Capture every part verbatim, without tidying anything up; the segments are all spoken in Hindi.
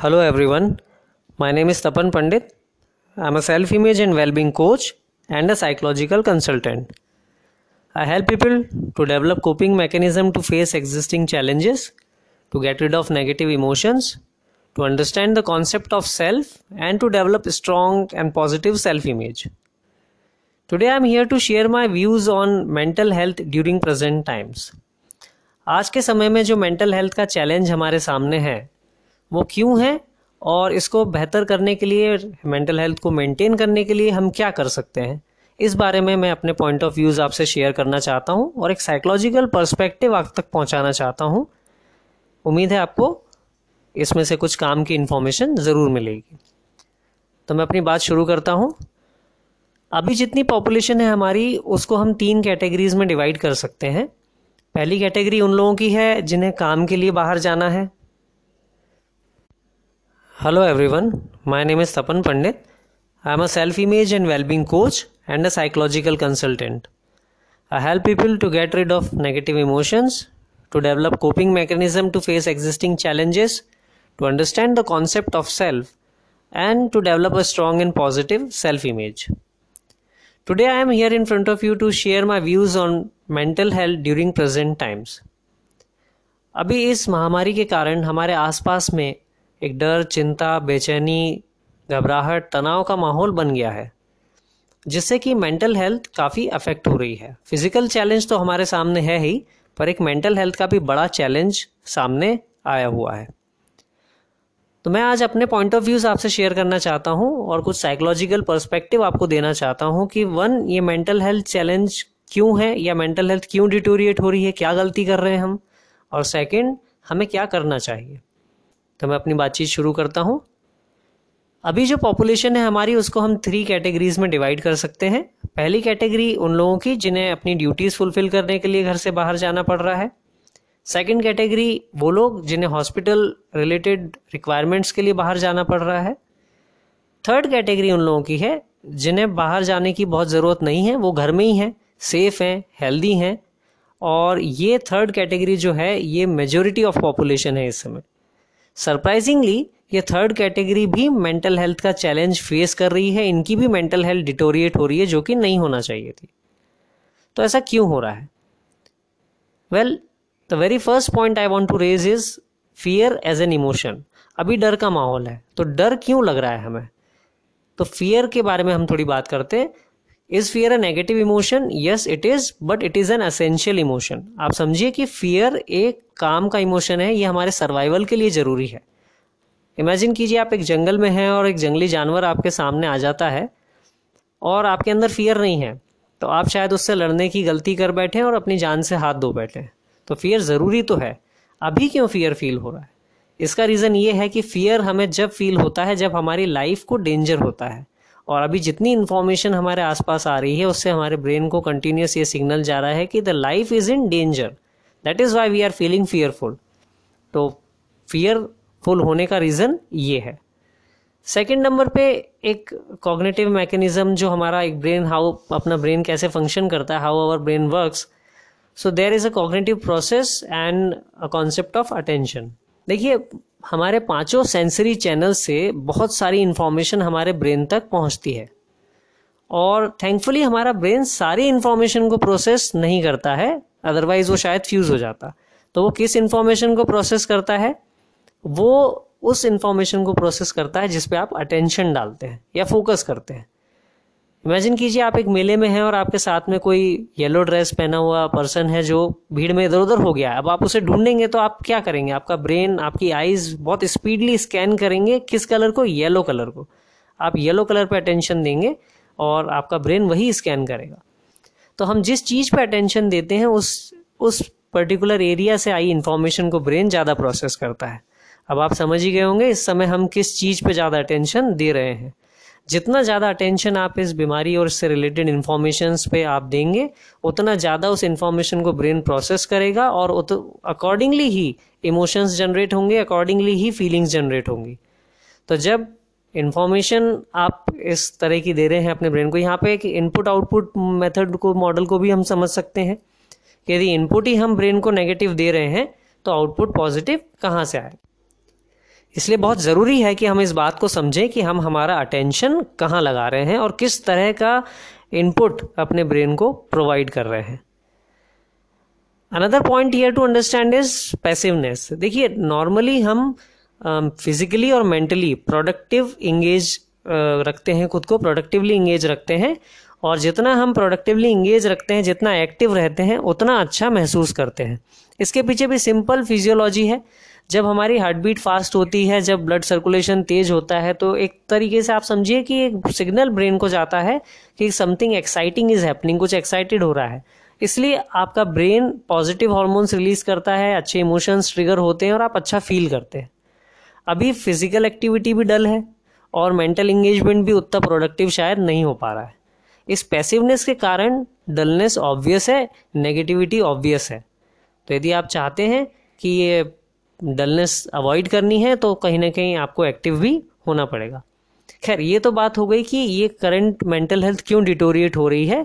Hello everyone, my name is Tapan Pandit. I am a self-image and well-being coach and a psychological consultant. I help people to develop coping mechanisms to face existing challenges, to get rid of negative emotions, to understand the concept of self and to develop strong and positive self-image. Today I am here to share my views on mental health during present times. आज के समय में जो mental health का challenge हमारे सामने है वो क्यों है और इसको बेहतर करने के लिए, मेंटल हेल्थ को मेंटेन करने के लिए हम क्या कर सकते हैं, इस बारे में मैं अपने पॉइंट ऑफ व्यूज़ आपसे शेयर करना चाहता हूं और एक साइकोलॉजिकल पर्सपेक्टिव आप तक पहुंचाना चाहता हूं। उम्मीद है आपको इसमें से कुछ काम की इन्फॉर्मेशन ज़रूर मिलेगी। तो मैं अपनी बात शुरू करता हूँ। अभी जितनी पॉपुलेशन है हमारी उसको हम तीन कैटेगरीज़ में डिवाइड कर सकते हैं। पहली कैटेगरी उन लोगों की है जिन्हें काम के लिए बाहर जाना है। Hello everyone, my name is Tapan Pandit. I am a self-image and well-being coach and a psychological consultant. I help people to get rid of negative emotions, to develop coping mechanism to face existing challenges, to understand the concept of self, and to develop a strong and positive self-image. Today I am here in front of you to share my views on mental health during present times. अभी इस महामारी के कारण हमारे आसपास में एक डर, चिंता, बेचैनी, घबराहट, तनाव का माहौल बन गया है जिससे कि मेंटल हेल्थ काफ़ी अफेक्ट हो रही है। फिजिकल चैलेंज तो हमारे सामने है ही, पर एक मेंटल हेल्थ का भी बड़ा चैलेंज सामने आया हुआ है। तो मैं आज अपने पॉइंट ऑफ व्यूज़ आपसे शेयर करना चाहता हूं और कुछ साइकोलॉजिकल पर्सपेक्टिव आपको देना चाहता हूं कि वन, ये मेंटल हेल्थ चैलेंज क्यों है या मेंटल हेल्थ क्यों डिटोरिएट हो रही है, क्या गलती कर रहे हैं हम, और सेकेंड, हमें क्या करना चाहिए। तो मैं अपनी बातचीत शुरू करता हूँ। अभी जो पॉपुलेशन है हमारी उसको हम थ्री कैटेगरीज में डिवाइड कर सकते हैं। पहली कैटेगरी उन लोगों की जिन्हें अपनी ड्यूटीज़ फुलफिल करने के लिए घर से बाहर जाना पड़ रहा है। सेकंड कैटेगरी वो लोग जिन्हें हॉस्पिटल रिलेटेड रिक्वायरमेंट्स के लिए बाहर जाना पड़ रहा है। थर्ड कैटेगरी उन लोगों की है जिन्हें बाहर जाने की बहुत ज़रूरत नहीं है, वो घर में ही हैं, सेफ़ हैं, हेल्दी हैं। और ये थर्ड कैटेगरी जो है ये मेजॉरिटी ऑफ पॉपुलेशन है इस समय। सरप्राइजिंगली ये थर्ड कैटेगरी भी मेंटल हेल्थ का चैलेंज फेस कर रही है, इनकी भी मेंटल हेल्थ डिटोरिएट हो रही है जो कि नहीं होना चाहिए थी। तो ऐसा क्यों हो रहा है? Well, the very first point I want to raise is fear as an emotion. अभी डर का माहौल है तो डर क्यों लग रहा है हमें? तो फियर के बारे में हम थोड़ी बात करते हैं। Is fear a negative emotion? Yes it is, but it is an essential emotion. आप समझिए कि फियर एक काम का इमोशन है, ये हमारे सर्वाइवल के लिए जरूरी है। इमेजिन कीजिए आप एक जंगल में हैं और एक जंगली जानवर आपके सामने आ जाता है और आपके अंदर फियर नहीं है तो आप शायद उससे लड़ने की गलती कर बैठे और अपनी जान से हाथ धो बैठे। तो फियर ज़रूरी तो है। अभी क्यों फियर फील हो रहा है? इसका रीज़न ये है कि फियर हमें जब फील होता है जब हमारी लाइफ को डेंजर होता है। और अभी जितनी इन्फॉर्मेशन हमारे आसपास आ रही है उससे हमारे ब्रेन को कंटिन्यूस ये सिग्नल जा रहा है कि the life is in danger, that is why we are feeling fearful. तो फियरफुल होने का रीज़न ये है। सेकंड नंबर पे एक कॉग्निटिव मैकेनिज्म जो हमारा एक ब्रेन, हाउ अपना ब्रेन कैसे फंक्शन करता है, how our brain works. So there is a cognitive process and a concept of attention. देखिए हमारे पांचों सेंसरी चैनल से बहुत सारी इन्फॉर्मेशन हमारे ब्रेन तक पहुंचती है और थैंकफुली हमारा ब्रेन सारी इन्फॉर्मेशन को प्रोसेस नहीं करता है, अदरवाइज वो शायद फ्यूज़ हो जाता। तो वो किस इन्फॉर्मेशन को प्रोसेस करता है? वो उस इन्फॉर्मेशन को प्रोसेस करता है जिस पे आप अटेंशन डालते हैं या फोकस करते हैं। इमेजिन कीजिए आप एक मेले में हैं और आपके साथ में कोई येलो ड्रेस पहना हुआ पर्सन है जो भीड़ में इधर उधर हो गया। अब आप उसे ढूंढेंगे तो आप क्या करेंगे? आपका ब्रेन, आपकी आइज़ बहुत स्पीडली स्कैन करेंगे किस कलर को? येलो कलर को। आप येलो कलर पे अटेंशन देंगे और आपका ब्रेन वही स्कैन करेगा। तो हम जिस चीज़ पे अटेंशन देते हैं उस उस पर्टिकुलर एरिया से आई इन्फॉर्मेशन को ब्रेन ज़्यादा प्रोसेस करता है। अब आप समझ ही गए होंगे इस समय हम किस चीज़ पे ज़्यादा अटेंशन दे रहे हैं। जितना ज़्यादा अटेंशन आप इस बीमारी और इससे रिलेटेड इन्फॉर्मेशंस पे आप देंगे उतना ज़्यादा उस इन्फॉर्मेशन को ब्रेन प्रोसेस करेगा और अकॉर्डिंगली ही इमोशंस जनरेट होंगे, अकॉर्डिंगली ही फीलिंग्स जनरेट होंगी। तो जब इन्फॉर्मेशन आप इस तरह की दे रहे हैं अपने ब्रेन को, यहाँ पे एक इनपुट आउटपुट मेथड को, मॉडल को भी हम समझ सकते हैं। यदि इनपुट ही हम ब्रेन को नेगेटिव दे रहे हैं तो आउटपुट पॉजिटिव कहाँ से आएगा? इसलिए बहुत ज़रूरी है कि हम इस बात को समझें कि हम हमारा अटेंशन कहाँ लगा रहे हैं और किस तरह का इनपुट अपने ब्रेन को प्रोवाइड कर रहे हैं। Another point here to understand is passiveness. देखिए, नॉर्मली हम फिजिकली और मेंटली प्रोडक्टिव इंगेज रखते हैं, खुद को प्रोडक्टिवली इंगेज रखते हैं, और जितना हम प्रोडक्टिवली इंगेज रखते हैं, जितना एक्टिव रहते हैं, उतना अच्छा महसूस करते हैं। इसके पीछे भी सिंपल फिजियोलॉजी है। जब हमारी हार्ट बीट फास्ट होती है, जब ब्लड सर्कुलेशन तेज होता है, तो एक तरीके से आप समझिए कि एक सिग्नल ब्रेन को जाता है कि समथिंग एक्साइटिंग इज हैपनिंग, कुछ एक्साइटेड हो रहा है। इसलिए आपका ब्रेन पॉजिटिव हॉर्मोन्स रिलीज करता है, अच्छे इमोशंस ट्रिगर होते हैं और आप अच्छा फील करते हैं। अभी फिजिकल एक्टिविटी भी डल है और मेंटल इंगेजमेंट भी उतना प्रोडक्टिव शायद नहीं हो पा रहा है। इस पैसिवनेस के कारण डलनेस ऑब्वियस है, नेगेटिविटी ऑब्वियस है। तो यदि आप चाहते हैं कि ये डलनेस अवॉइड करनी है तो कहीं ना कहीं आपको एक्टिव भी होना पड़ेगा। खैर, ये तो बात हो गई कि ये करंट मेंटल हेल्थ क्यों डिटोरिएट हो रही है।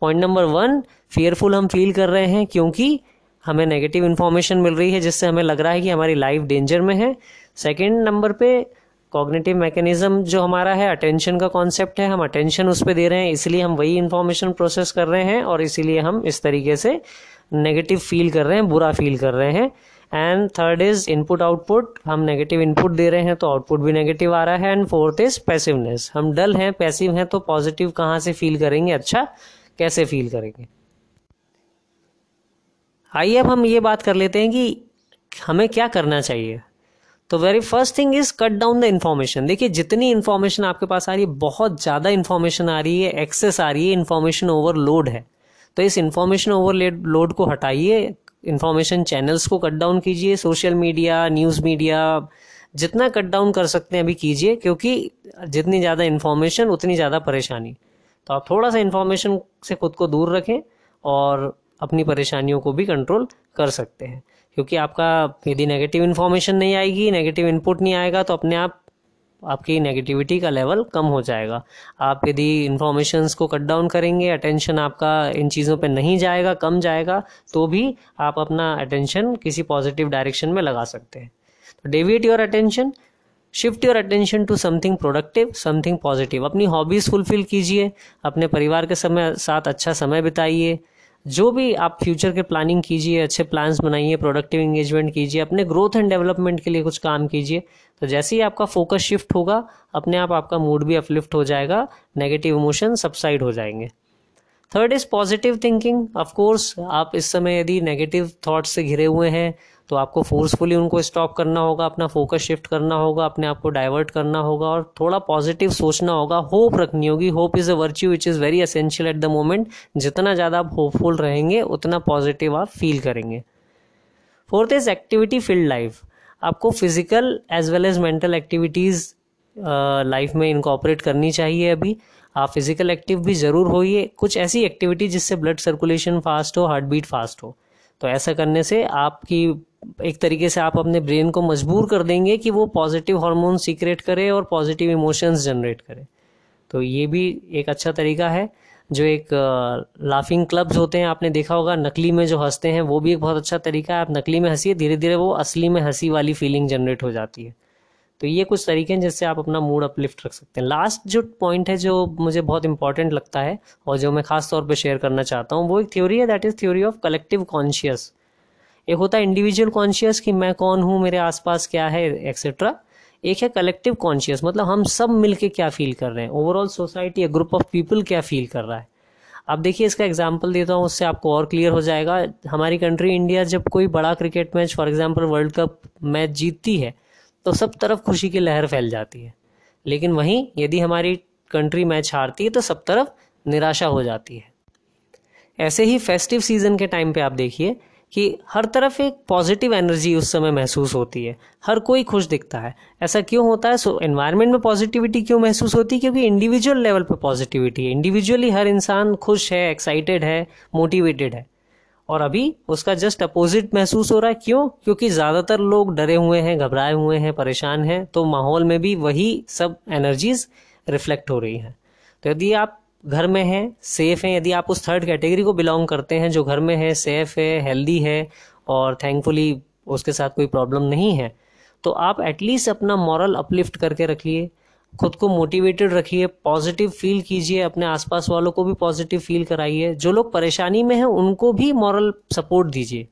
पॉइंट नंबर वन, फियरफुल हम फील कर रहे हैं क्योंकि हमें नेगेटिव इन्फॉर्मेशन मिल रही है जिससे हमें लग रहा है कि हमारी लाइफ डेंजर में है। सेकेंड नंबर पे कॉग्निटिव मैकेनिज्म जो हमारा है, अटेंशन का कॉन्सेप्ट है, हम अटेंशन उस पर दे रहे हैं, इसलिए हम वही इन्फॉर्मेशन प्रोसेस कर रहे हैं और इसीलिए हम इस तरीके से नेगेटिव फील कर रहे हैं, बुरा फील कर रहे हैं। And third is input output, हम नेगेटिव इनपुट दे रहे हैं तो आउटपुट भी नेगेटिव आ रहा है। एंड फोर्थ इज पैसिवनेस, हम डल हैं, पैसिव हैं, तो पॉजिटिव कहाँ से फील करेंगे, अच्छा कैसे फील करेंगे। आइए अब हम ये बात कर लेते हैं कि हमें क्या करना चाहिए। तो very first thing is cut down the information. देखिए, जितनी इन्फॉर्मेशन आपके पास आ रही है, बहुत ज़्यादा इन्फॉर्मेशन आ रही है, एक्सेस आ रही है, इन्फॉर्मेशन ओवरलोड है, तो इस इन्फॉर्मेशन ओवरलोड को हटाइए, इन्फॉर्मेशन चैनल्स को कट डाउन कीजिए, सोशल मीडिया, न्यूज़ मीडिया, जितना कट डाउन कर सकते हैं अभी कीजिए, क्योंकि जितनी ज़्यादा इन्फॉर्मेशन उतनी ज़्यादा परेशानी। तो आप थोड़ा सा इन्फॉर्मेशन से खुद को दूर रखें और अपनी परेशानियों को भी कंट्रोल कर सकते हैं, क्योंकि आपका यदि नेगेटिव इन्फॉर्मेशन नहीं आएगी, नेगेटिव इनपुट नहीं आएगा, तो अपने आप आपकी नेगेटिविटी का लेवल कम हो जाएगा। आप यदि इन्फॉर्मेशंस को कट डाउन करेंगे, अटेंशन आपका इन चीज़ों पे नहीं जाएगा, कम जाएगा, तो भी आप अपना अटेंशन किसी पॉजिटिव डायरेक्शन में लगा सकते हैं। तो deviate your attention, shift your attention to something productive, something positive. अपनी हॉबीज़ फुलफिल कीजिए, अपने परिवार के समय साथ अच्छा समय बिताइए, जो भी आप फ्यूचर के प्लानिंग कीजिए, अच्छे प्लान्स बनाइए, प्रोडक्टिव इंगेजमेंट कीजिए, अपने ग्रोथ एंड डेवलपमेंट के लिए कुछ काम कीजिए। तो जैसे ही आपका फोकस शिफ्ट होगा, अपने आप आपका मूड भी अपलिफ्ट हो जाएगा, नेगेटिव इमोशन सबसाइड हो जाएंगे। Third is positive thinking. Of course, आप इस समय यदि नेगेटिव थॉट्स से घिरे हुए हैं तो आपको फोर्सफुली उनको स्टॉप करना होगा, अपना फोकस शिफ्ट करना होगा, अपने आप को डाइवर्ट करना होगा और थोड़ा पॉजिटिव सोचना होगा, होप रखनी होगी। Hope is a virtue which is very essential at the moment. जितना ज़्यादा आप होपफुल रहेंगे उतना पॉजिटिव आप फील करेंगे। Fourth is activity filled life. आपको physical as well as mental activities life में इनकॉर्पोरेट करनी चाहिए। अभी आप फिजिकल एक्टिव भी ज़रूर होइए, कुछ ऐसी एक्टिविटी जिससे ब्लड सर्कुलेशन फास्ट हो, हार्ट बीट फास्ट हो। तो ऐसा करने से आपकी एक तरीके से आप अपने ब्रेन को मजबूर कर देंगे कि वो पॉजिटिव हार्मोन सीक्रेट करे और पॉजिटिव इमोशंस जनरेट करे। तो ये भी एक अच्छा तरीका है। जो एक लाफिंग क्लब्स होते हैं, आपने देखा होगा, नकली में जो हंसते हैं, वो भी एक बहुत अच्छा तरीका है। आप नकली में हंसिए, धीरे धीरे वो असली में हंसी वाली फीलिंग जनरेट हो जाती है। तो ये कुछ तरीके हैं जिससे आप अपना मूड अपलिफ्ट रख सकते हैं। लास्ट जो पॉइंट है जो मुझे बहुत इंपॉर्टेंट लगता है और जो मैं खास तौर पे शेयर करना चाहता हूँ, वो एक थ्योरी है, that is theory of collective conscious. एक होता है इंडिविजुअल कॉन्शियस कि मैं कौन हूँ, मेरे आसपास क्या है, एक्सेट्रा। एक है कलेक्टिव कॉन्शियस, मतलब हम सब मिलके क्या फील कर रहे हैं, overall society, group of people क्या फील कर रहा है। अब देखिए, इसका एग्जाम्पल देता हूँ, उससे आपको और क्लियर हो जाएगा। हमारी कंट्री इंडिया जब कोई बड़ा cricket match, for example world cup match जीतती है, तो सब तरफ खुशी की लहर फैल जाती है। लेकिन वहीं यदि हमारी कंट्री मैच हारती है तो सब तरफ निराशा हो जाती है। ऐसे ही फेस्टिव सीज़न के टाइम पे आप देखिए कि हर तरफ एक पॉजिटिव एनर्जी उस समय महसूस होती है, हर कोई खुश दिखता है। ऐसा क्यों होता है? सो एनवायरनमेंट में पॉजिटिविटी क्यों महसूस होती है? क्योंकि इंडिविजुअल लेवल पे पॉजिटिविटी है, इंडिविजुअली हर इंसान खुश है, एक्साइटेड है, मोटिवेटेड है। और अभी उसका जस्ट अपोजिट महसूस हो रहा है। क्यों? क्योंकि ज़्यादातर लोग डरे हुए हैं, घबराए हुए हैं, परेशान हैं, तो माहौल में भी वही सब एनर्जीज रिफ्लेक्ट हो रही हैं। तो यदि आप घर में हैं, सेफ़ हैं, यदि आप उस थर्ड कैटेगरी को बिलोंग करते हैं जो घर में है, सेफ़ है, हेल्दी है और थैंकफुली उसके साथ कोई प्रॉब्लम नहीं है, तो आप एटलीस्ट अपना मॉरल अपलिफ्ट करके रखिए, खुद को मोटिवेटेड रखिए, पॉजिटिव फील कीजिए, अपने आसपास वालों को भी पॉजिटिव फील कराइए, जो लोग परेशानी में हैं उनको भी मॉरल सपोर्ट दीजिए।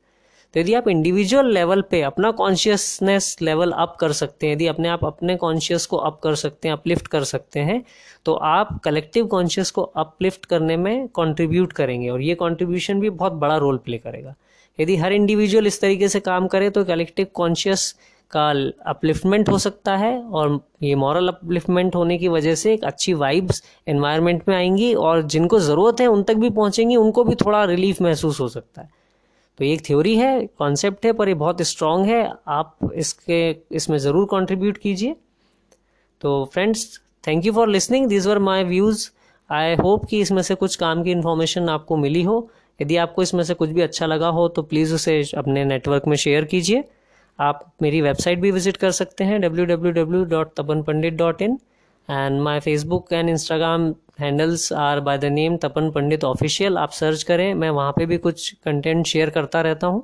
तो यदि आप इंडिविजुअल लेवल पे अपना कॉन्शियसनेस लेवल अप कर सकते हैं, यदि अपने आप अपने कॉन्शियस को अप कर सकते हैं, अपलिफ्ट कर सकते हैं, तो आप कलेक्टिव कॉन्शियस को अपलिफ्ट करने में कंट्रीब्यूट करेंगे और ये कंट्रीब्यूशन भी बहुत बड़ा रोल प्ले करेगा। यदि हर इंडिविजुअल इस तरीके से काम करे तो कलेक्टिव कॉन्शियस का अपलिफ्टमेंट हो सकता है और ये मॉरल अपलिफ्टमेंट होने की वजह से एक अच्छी वाइब्स एनवायरनमेंट में आएंगी और जिनको ज़रूरत है उन तक भी पहुँचेंगी, उनको भी थोड़ा रिलीफ महसूस हो सकता है। तो ये एक थ्योरी है, कॉन्सेप्ट है, पर ये बहुत स्ट्रांग है, आप इसके इसमें ज़रूर कंट्रीब्यूट कीजिए। तो friends, thank you for listening, this were my views. I hope कि इसमें से कुछ काम की इन्फॉर्मेशन आपको मिली हो। यदि आपको इसमें से कुछ भी अच्छा लगा हो तो प्लीज़ उसे अपने नेटवर्क में शेयर कीजिए। आप मेरी वेबसाइट भी विजिट कर सकते हैं W W W dot Tapan Pandit dot in and my Facebook and Instagram handles are by the name Tapan Pandit official. आप सर्च करें, मैं वहाँ पे भी कुछ कंटेंट शेयर करता रहता हूँ।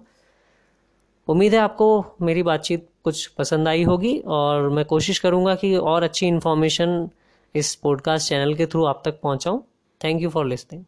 उम्मीद है आपको मेरी बातचीत कुछ पसंद आई होगी और मैं कोशिश करूँगा कि और अच्छी इन्फॉर्मेशन इस पॉडकास्ट चैनल के थ्रू आप तक पहुँचाऊँ। Thank you for listening.